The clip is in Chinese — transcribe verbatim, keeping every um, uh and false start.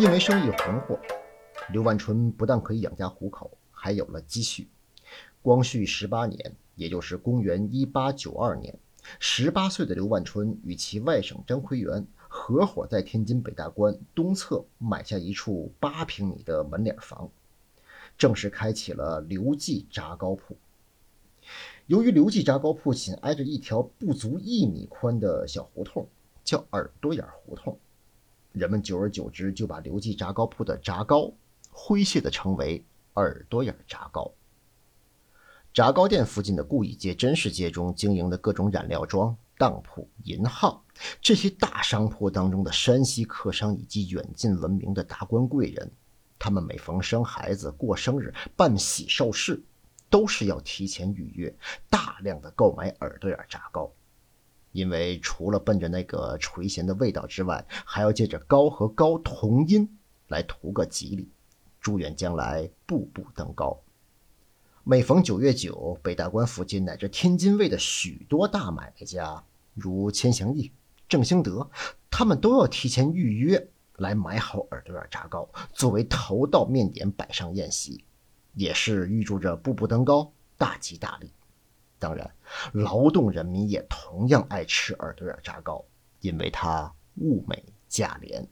因为生意红火，刘万春不但可以养家糊口，还有了积蓄。光绪十八年，也就是公元一八九二年，十八岁的刘万春与其外甥张奎元合伙在天津北大关东侧买下一处八平米的门脸房，正式开启了刘记炸糕铺。由于刘记炸糕铺紧挨着一条不足一米宽的小胡同，叫耳朵眼胡同，人们久而久之就把刘记炸糕铺的炸糕诙谐地称为耳朵眼炸糕。炸糕店附近的顾乙街、甄氏街中经营的各种染料庄、当铺、银行，这些大商铺当中的山西客商以及远近闻名的达官贵人，他们每逢生孩子、过生日、办喜寿事，都是要提前预约，大量的购买耳朵眼炸糕。因为除了奔着那个垂涎的味道之外，还要借着糕和糕同音来图个吉利，祝愿将来步步登高。每逢九月九，北大关附近乃至天津卫的许多大买家，如千祥义、郑兴德，他们都要提前预约来买好耳朵眼炸糕，作为头道面点摆上宴席，也是预祝着步步登高，大吉大利。当然，劳动人民也同样爱吃耳朵眼炸糕，因为它物美价廉。